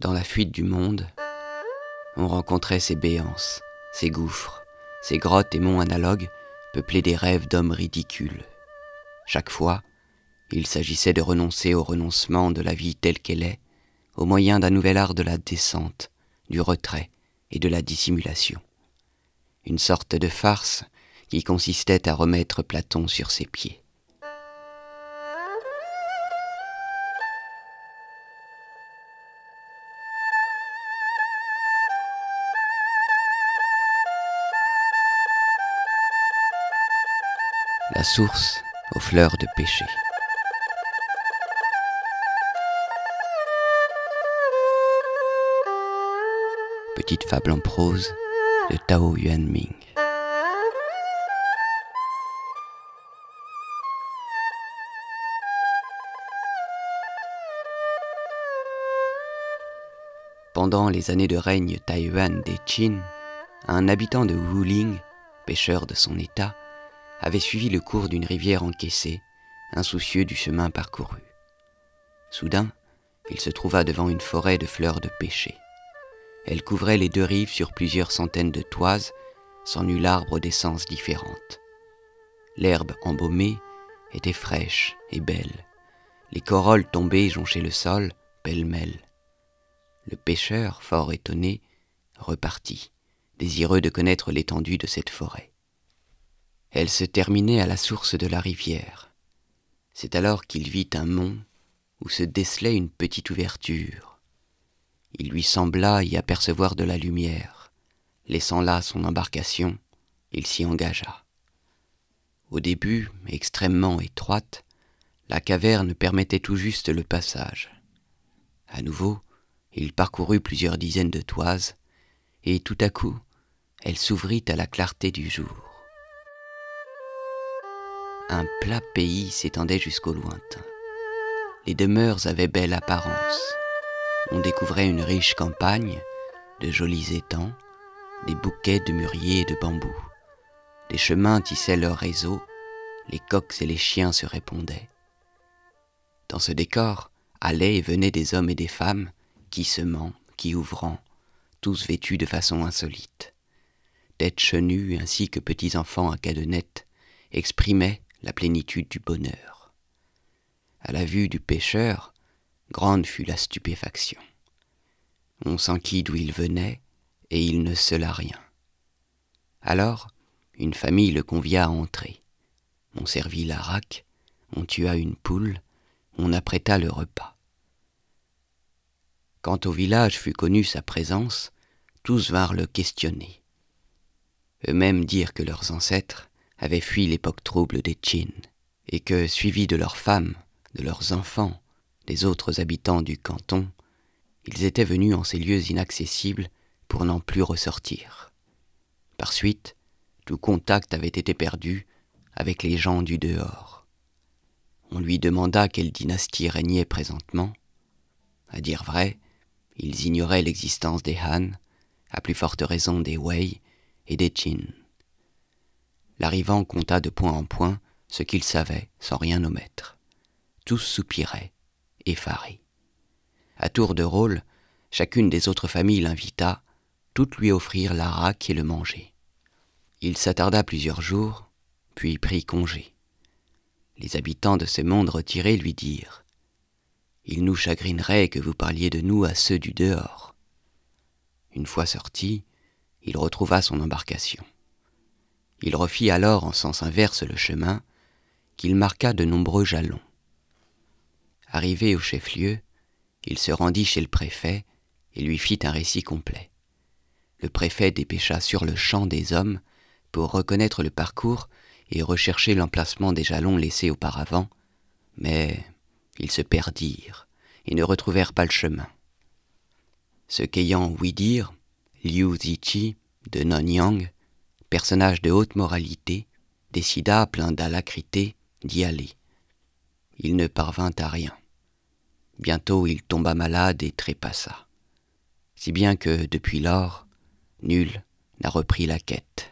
dans la fuite du monde, on rencontrait ces béances, ces gouffres, ces grottes et monts analogues peuplés des rêves d'hommes ridicules. Chaque fois, il s'agissait de renoncer au renoncement de la vie telle qu'elle est, au moyen d'un nouvel art de la descente, du retrait et de la dissimulation. Une sorte de farce qui consistait à remettre Platon sur ses pieds. La source aux fleurs de pêcher. Petite fable en prose de Tao Yuanming. Pendant les années de règne Taï Yuan des Qin, un habitant de Wuling, pêcheur de son état, avait suivi le cours d'une rivière encaissée, insoucieux du chemin parcouru. Soudain, il se trouva devant une forêt de fleurs de pêcher. Elle couvrait les deux rives sur plusieurs centaines de toises, sans nul arbre d'essence différente. L'herbe embaumée était fraîche et belle. Les corolles tombées jonchaient le sol, pêle-mêle. Le pêcheur, fort étonné, repartit, désireux de connaître l'étendue de cette forêt. Elle se terminait à la source de la rivière. C'est alors qu'il vit un mont où se décelait une petite ouverture. Il lui sembla y apercevoir de la lumière. Laissant là son embarcation, il s'y engagea. Au début, extrêmement étroite, la caverne permettait tout juste le passage. À nouveau, il parcourut plusieurs dizaines de toises, et tout à coup, elle s'ouvrit à la clarté du jour. Un plat pays s'étendait jusqu'au lointain. Les demeures avaient belle apparence. On découvrait une riche campagne, de jolis étangs, des bouquets de mûriers et de bambous. Des chemins tissaient leurs réseaux, les coqs et les chiens se répondaient. Dans ce décor, allaient et venaient des hommes et des femmes, qui semant, qui ouvrant, tous vêtus de façon insolite. Têtes chenues ainsi que petits enfants à cadenettes exprimaient la plénitude du bonheur. À la vue du pêcheur, grande fut la stupéfaction. On s'enquit d'où il venait, et il ne sela rien. Alors, une famille le convia à entrer. On servit la raque, on tua une poule, on apprêta le repas. Quand au village fut connue sa présence, tous vinrent le questionner. Eux-mêmes dirent que leurs ancêtres avaient fui l'époque trouble des Qin, et que, suivis de leurs femmes, de leurs enfants, des autres habitants du canton, ils étaient venus en ces lieux inaccessibles pour n'en plus ressortir. Par suite, tout contact avait été perdu avec les gens du dehors. On lui demanda quelle dynastie régnait présentement. À dire vrai, ils ignoraient l'existence des Han, à plus forte raison des Wei et des Qin. L'arrivant compta de point en point ce qu'il savait sans rien omettre. Tous soupiraient, effarés. À tour de rôle, chacune des autres familles l'invita, toutes lui offrirent la raque et le manger. Il s'attarda plusieurs jours, puis prit congé. Les habitants de ce monde retiré lui dirent « Il nous chagrinerait que vous parliez de nous à ceux du dehors. » Une fois sorti, il retrouva son embarcation. Il refit alors en sens inverse le chemin, qu'il marqua de nombreux jalons. Arrivé au chef-lieu, il se rendit chez le préfet et lui fit un récit complet. Le préfet dépêcha sur le champ des hommes pour reconnaître le parcours et rechercher l'emplacement des jalons laissés auparavant, mais ils se perdirent et ne retrouvèrent pas le chemin. Ce qu'ayant ouï dire, Liu Zichi de Nanyang, personnage de haute moralité, décida, plein d'alacrité, d'y aller. Il ne parvint à rien. Bientôt il tomba malade et trépassa. Si bien que, depuis lors, nul n'a repris la quête.